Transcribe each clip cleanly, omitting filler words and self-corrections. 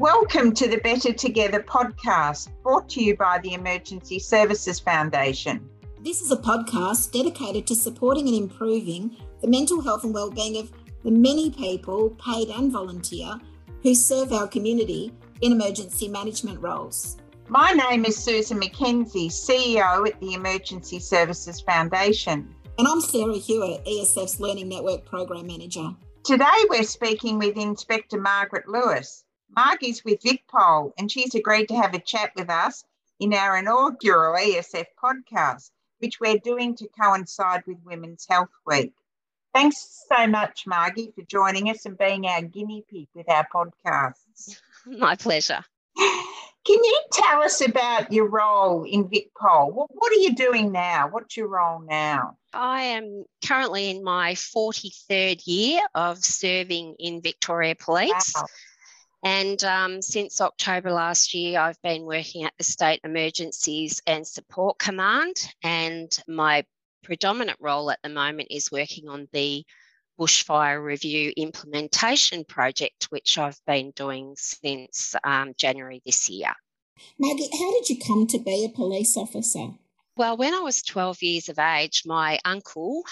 Welcome to the Better Together podcast, brought to you by the Emergency Services Foundation. This is a podcast dedicated to supporting and improving the mental health and wellbeing of the many people, paid and volunteer, who serve our community in emergency management roles. My name is Siusan MacKenzie, CEO at the Emergency Services Foundation. And I'm Sarah Hewat, ESF's Learning Network Program Manager. Today we're speaking with Inspector Margie Lewis. Margie's with VicPol and she's agreed to have a chat with us in our inaugural ESF podcast, which we're doing to coincide with Women's Health Week. Thanks so much, Margie, for joining us and being our guinea pig with our podcasts. My pleasure. Can you tell us about your role in VicPol? What are you doing now? What's your role now? I am currently in my 43rd year of serving in Victoria Police. Wow. And since October last year, I've been working at the State Emergencies and Support Command, and my predominant role at the moment is working on the Bushfire Review implementation project, which I've been doing since January this year. Margie, how did you come to be a police officer? Well, when I was 12 years of age, my uncle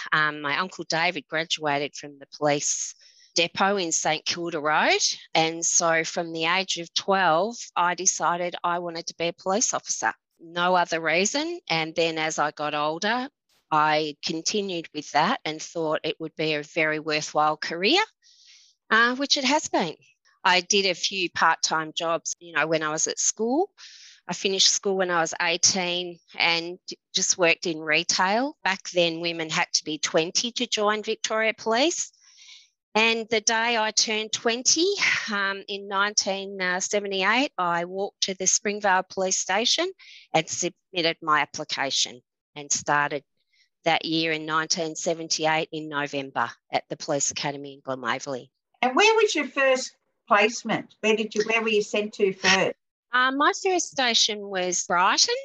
David graduated from the police depot in St Kilda Road, and so from the age of 12 I decided I wanted to be a police officer, no other reason. And then as I got older I continued with that and thought it would be a very worthwhile career, which it has been. I did a few part-time jobs, when I was at school. I finished school when I was 18 and just worked in retail. Back then women had to be 20 to join Victoria Police. And the day I turned 20 in 1978, I walked to the Springvale Police Station and submitted my application and started that year in 1978 in November at the Police Academy in Glen Waverley. And where was your first placement? Where were you sent to first? My first station was Brighton.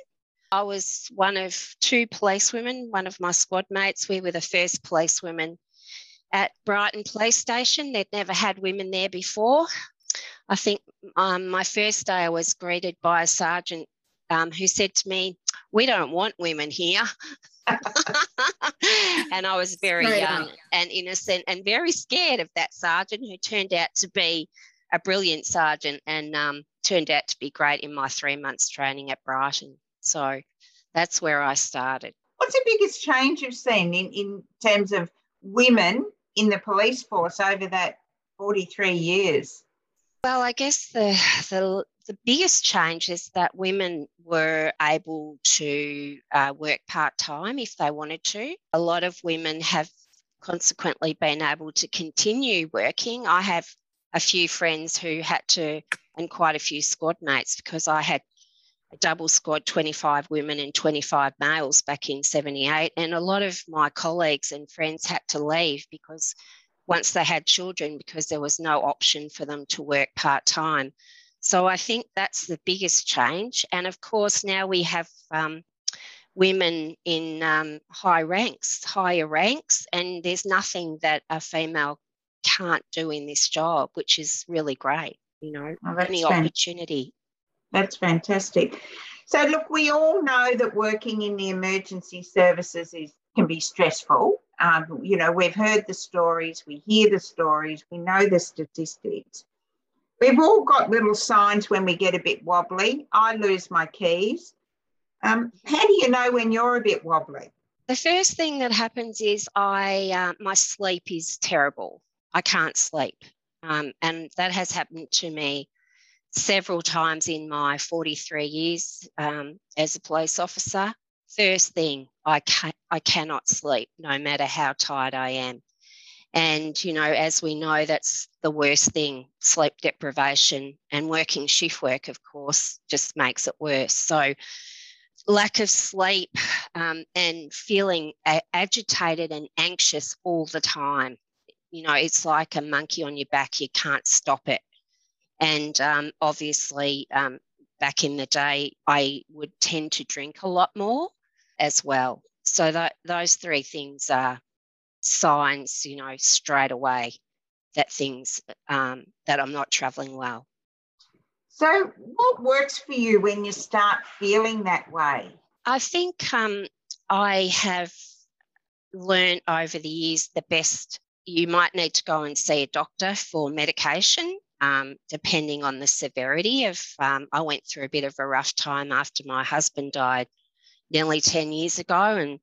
I was one of two policewomen, one of my squad mates. We were the first policewomen at Brighton Police Station. They'd never had women there before. I think my first day I was greeted by a sergeant who said to me, "We don't want women here." And I was very young and innocent and very scared of that sergeant, who turned out to be a brilliant sergeant and turned out to be great in my 3 months training at Brighton. So that's where I started. What's the biggest change you've seen in terms of women in the police force over that 43 years? Well, I guess the biggest change is that women were able to work part-time if they wanted to. A lot of women have consequently been able to continue working. I have a few friends who had to, and quite a few squad mates, because I had a double squad, 25 women and 25 males back in 78. And a lot of my colleagues and friends had to leave because once they had children, because there was no option for them to work part-time. So I think that's the biggest change. And of course, now we have women in higher ranks, and there's nothing that a female can't do in this job, which is really great, any opportunity. That's fantastic. So look, we all know that working in the emergency services can be stressful. We've heard the stories, we hear the stories, we know the statistics. We've all got little signs when we get a bit wobbly. I lose my keys. How do you know when you're a bit wobbly? The first thing that happens is my sleep is terrible. I can't sleep. And that has happened to me several times in my 43 years as a police officer. First thing, I cannot sleep no matter how tired I am. And, as we know, that's the worst thing, sleep deprivation, and working shift work, of course, just makes it worse. So lack of sleep and feeling agitated and anxious all the time. It's like a monkey on your back. You can't stop it. And obviously back in the day, I would tend to drink a lot more as well. So those three things are signs, straight away that I'm not travelling well. So what works for you when you start feeling that way? I think I have learned over the years the best, you might need to go and see a doctor for medication, depending on the severity of, I went through a bit of a rough time after my husband died nearly 10 years ago and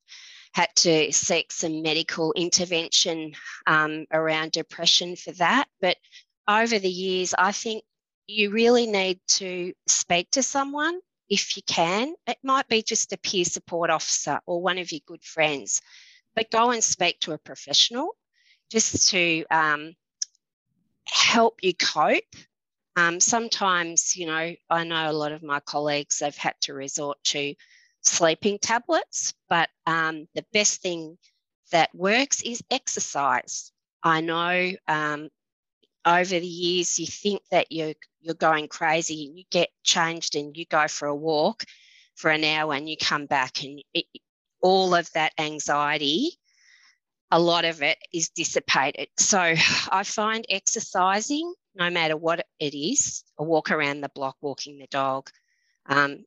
had to seek some medical intervention around depression for that. But over the years, I think you really need to speak to someone if you can. It might be just a peer support officer or one of your good friends, but go and speak to a professional just to help you cope. Sometimes, you know, I know a lot of my colleagues have had to resort to sleeping tablets, but the best thing that works is exercise. I know over the years you think that you're going crazy and you get changed and you go for a walk for an hour and you come back and all of that anxiety, a lot of it is dissipated. So I find exercising, no matter what it is, a walk around the block, walking the dog,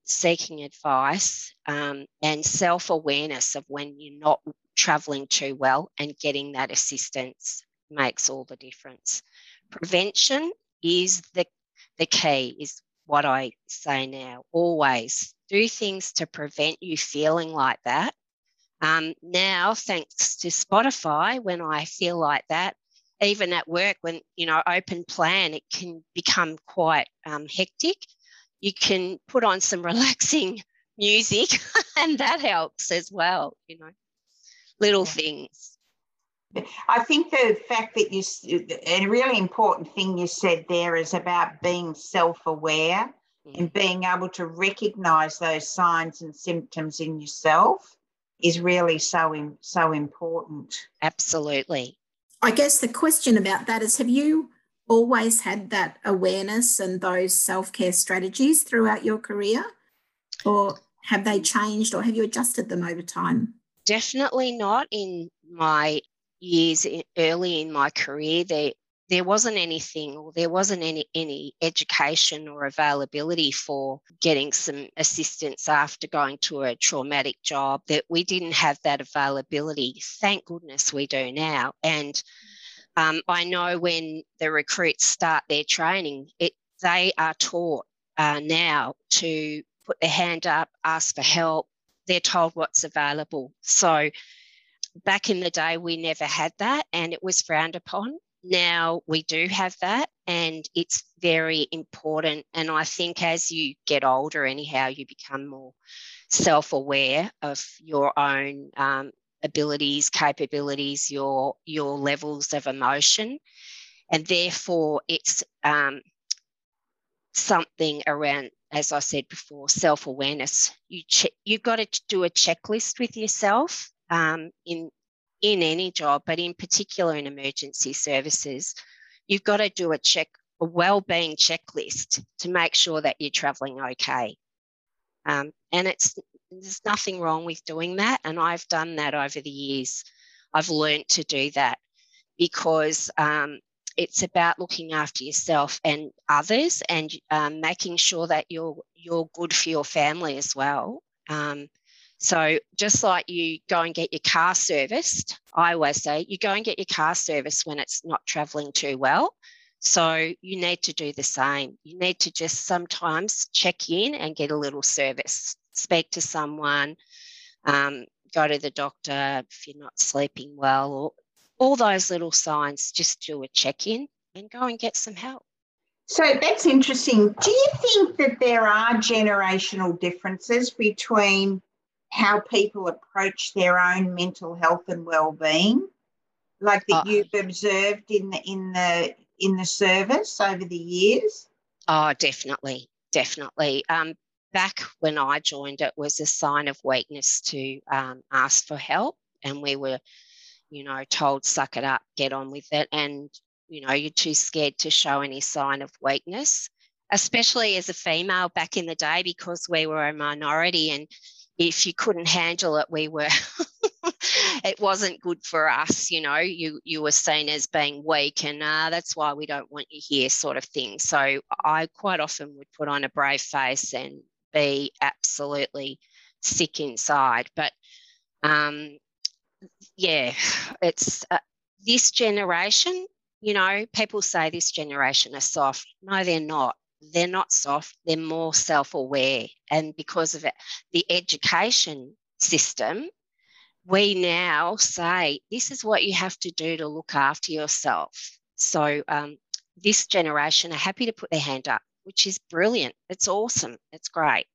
seeking advice, and self-awareness of when you're not travelling too well and getting that assistance makes all the difference. Prevention is the key, is what I say now. Always do things to prevent you feeling like that. Now, thanks to Spotify, when I feel like that, even at work, when, you know, open plan, it can become quite hectic. You can put on some relaxing music and that helps as well, you know, little things. I think the fact that a really important thing you said there is about being self-aware and being able to recognise those signs and symptoms in yourself is really so important. Absolutely. I guess the question about that is, have you always had that awareness and those self-care strategies throughout your career, or have they changed, or have you adjusted them over time? Definitely not in my years early in my career. There wasn't anything, or there wasn't any education or availability for getting some assistance after going to a traumatic job. That we didn't have that availability. Thank goodness we do now. And I know when the recruits start their training, they are taught now to put their hand up, ask for help. They're told what's available. So back in the day, we never had that, and it was frowned upon. Now we do have that, and it's very important. And I think as you get older, anyhow, you become more self-aware of your own abilities, capabilities, your levels of emotion, and therefore it's something around, as I said before, self-awareness. You've got to do a checklist with yourself in any job, but in particular in emergency services, you've got to do a wellbeing checklist to make sure that you're travelling okay. And there's nothing wrong with doing that, and I've done that over the years. I've learnt to do that because it's about looking after yourself and others, and making sure that you're good for your family as well. So just like you go and get your car serviced, I always say you go and get your car serviced when it's not travelling too well. So you need to do the same. You need to just sometimes check in and get a little service. Speak to someone, go to the doctor if you're not sleeping well, or all those little signs. Just do a check-in and go and get some help. So that's interesting. Do you think that there are generational differences between how people approach their own mental health and well-being, like that you've observed in the service over the years? Oh, definitely. Back when I joined, it was a sign of weakness to ask for help, and we were, you know, told suck it up, get on with it, and you know, you're too scared to show any sign of weakness, especially as a female back in the day because we were a minority and if you couldn't handle it, we were it wasn't good for us, you know, you were seen as being weak and that's why we don't want you here, sort of thing. So I quite often would put on a brave face and be absolutely sick inside. But yeah, it's this generation, you know, people say this generation are soft. No, they're not. They're not soft. They're more self-aware. And because of it, the education system, we now say this is what you have to do to look after yourself. So this generation are happy to put their hand up, which is brilliant. It's awesome. It's great.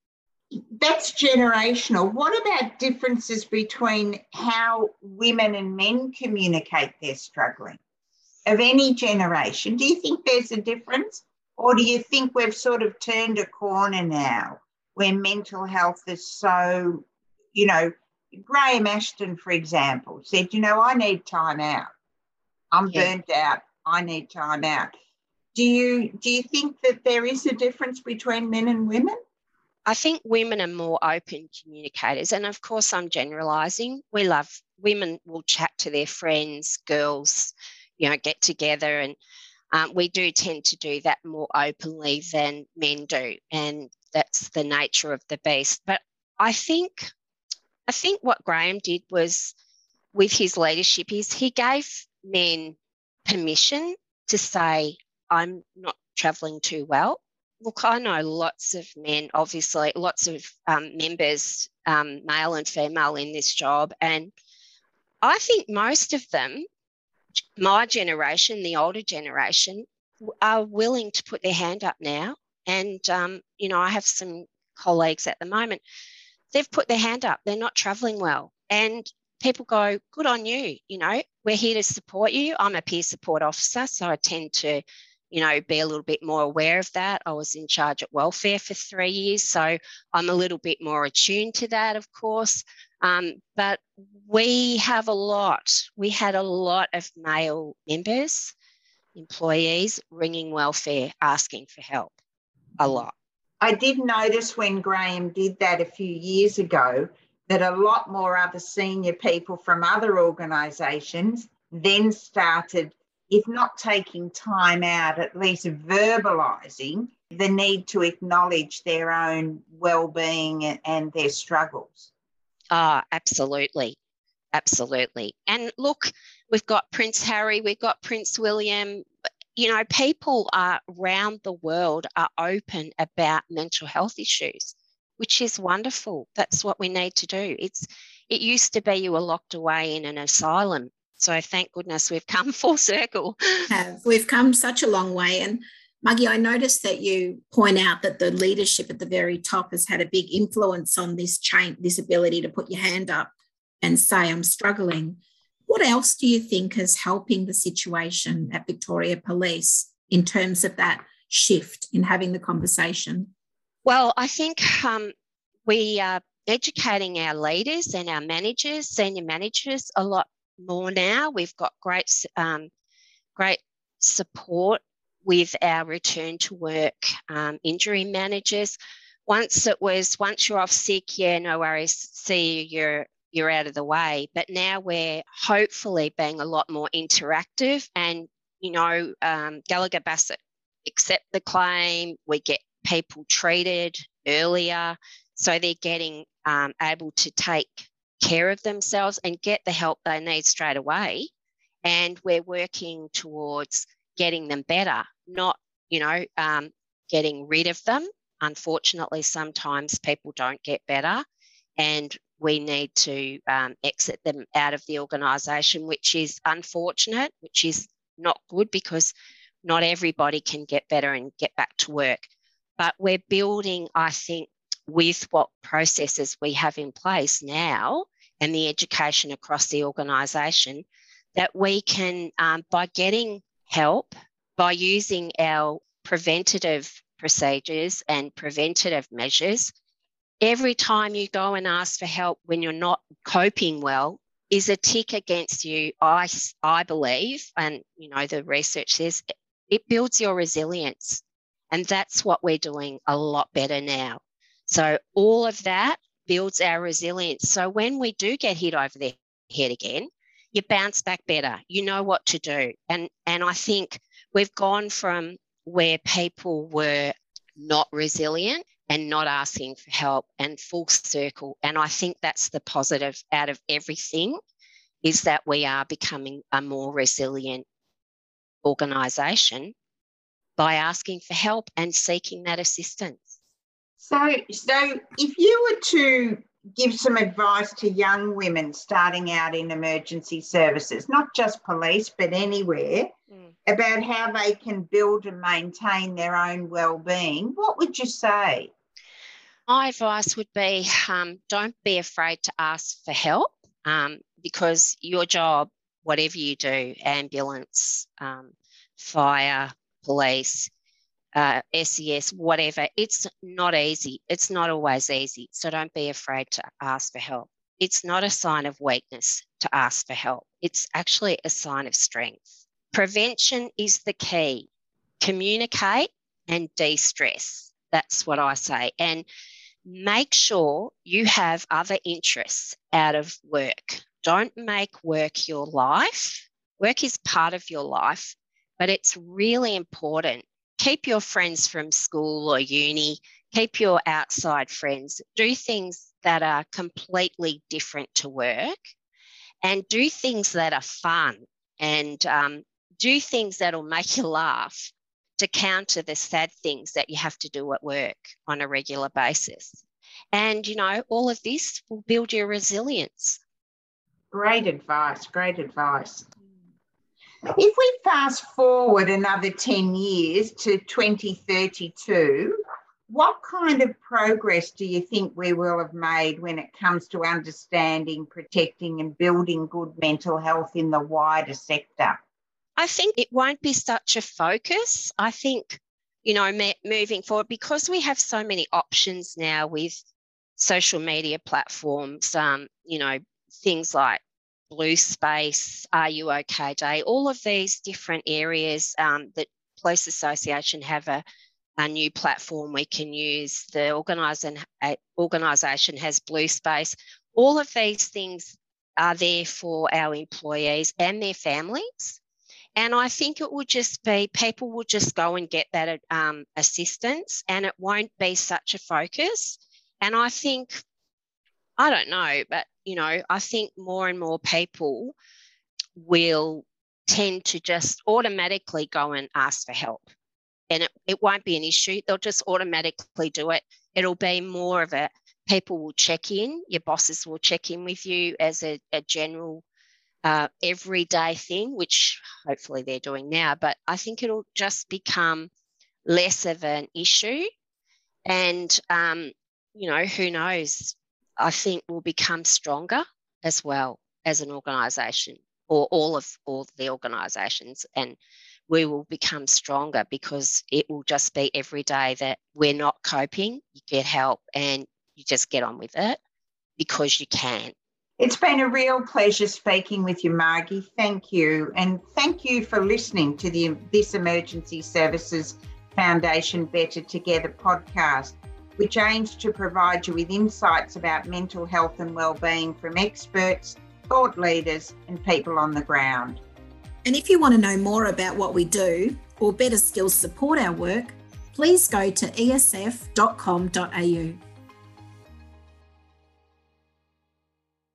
That's generational. What about differences between how women and men communicate they're struggling of any generation? Do you think there's a difference, or do you think we've sort of turned a corner now where mental health is so, you know, Graeme Ashton, for example, said, you know, I need time out. I'm burnt out. I need time out. Do you think that there is a difference between men and women? I think women are more open communicators, and of course I'm generalising. Women will chat to their friends, girls, you know, get together, and we do tend to do that more openly than men do, and that's the nature of the beast. But I think what Graeme did was, with his leadership, is he gave men permission to say, I'm not travelling too well. Look, I know lots of men, obviously, lots of members, male and female in this job, and I think most of them, my generation, the older generation, are willing to put their hand up now. And, you know, I have some colleagues at the moment, they've put their hand up, they're not travelling well. And people go, good on you, you know, we're here to support you. I'm a peer support officer, so I tend to, you know, be a little bit more aware of that. I was in charge at welfare for 3 years, so I'm a little bit more attuned to that, of course. But we had a lot of male members, employees, ringing welfare, asking for help, a lot. I did notice when Graeme did that a few years ago that a lot more other senior people from other organisations then started, if not taking time out, at least verbalising the need to acknowledge their own well-being and their struggles. Ah, absolutely. Absolutely. And look, we've got Prince Harry, we've got Prince William. You know, people around the world are open about mental health issues, which is wonderful. That's what we need to do. It used to be you were locked away in an asylum. So thank goodness we've come full circle. We've come such a long way. And Margie, I noticed that you point out that the leadership at the very top has had a big influence on this change, this ability to put your hand up and say, I'm struggling. What else do you think is helping the situation at Victoria Police in terms of that shift in having the conversation? Well, I think we are educating our leaders and our managers, senior managers, a lot more now. We've got great support with our return to work injury managers. Once you're off sick, yeah, no worries, see you, you're out of the way. But now we're hopefully being a lot more interactive, and, you know, Gallagher Bassett, accept the claim. We get people treated earlier, so they're getting able to take care of themselves and get the help they need straight away. And we're working towards getting them better, not, you know, getting rid of them. Unfortunately, sometimes people don't get better, and we need to exit them out of the organisation, which is unfortunate, which is not good, because not everybody can get better and get back to work. But we're building, I think, with what processes we have in place now and the education across the organisation, that we can, by getting help, by using our preventative procedures and preventative measures, every time you go and ask for help when you're not coping well is a tick against you, I believe, and, you know, the research says it builds your resilience, and that's what we're doing a lot better now. So all of that builds our resilience. So when we do get hit over the head again, you bounce back better. You know what to do. And I think we've gone from where people were not resilient and not asking for help and full circle. And I think that's the positive out of everything, is that we are becoming a more resilient organisation by asking for help and seeking that assistance. So if you were to give some advice to young women starting out in emergency services, not just police but anywhere, about how they can build and maintain their own well-being, what would you say? My advice would be don't be afraid to ask for help, because your job, whatever you do, ambulance, fire, police, SES, whatever, it's not easy. It's not always easy. So don't be afraid to ask for help. It's not a sign of weakness to ask for help. It's actually a sign of strength. Prevention is the key. Communicate and de-stress. That's what I say. And make sure you have other interests out of work. Don't make work your life. Work is part of your life, but it's really important. Keep your friends from school or uni. Keep your outside friends. Do things that are completely different to work, and do things that are fun, and do things that will make you laugh to counter the sad things that you have to do at work on a regular basis. And, you know, all of this will build your resilience. Great advice, great advice. If we fast forward another 10 years to 2032, what kind of progress do you think we will have made when it comes to understanding, protecting and building good mental health in the wider sector? I think it won't be such a focus. I think, you know, moving forward, because we have so many options now with social media platforms, you know, things like Blue Space, Are You OK Day, all of these different areas, that Police Association have a new platform we can use. The organisation has Blue Space. All of these things are there for our employees and their families. And I think it will just be, people will just go and get that assistance, and it won't be such a focus. And I think, I don't know, but, you know, I think more and more people will tend to just automatically go and ask for help, and it won't be an issue. They'll just automatically do it. It'll be more of a, people will check in, your bosses will check in with you as a general everyday thing, which hopefully they're doing now, but I think it'll just become less of an issue. And, you know, who knows? I think we'll become stronger as well as an organisation, or all of the organisations, and we will become stronger because it will just be every day that we're not coping, you get help and you just get on with it because you can. It's been a real pleasure speaking with you, Margie. Thank you. And thank you for listening to this Emergency Services Foundation Better Together podcast, which aims to provide you with insights about mental health and wellbeing from experts, thought leaders and people on the ground. And if you want to know more about what we do, or better still support our work, please go to esf.com.au.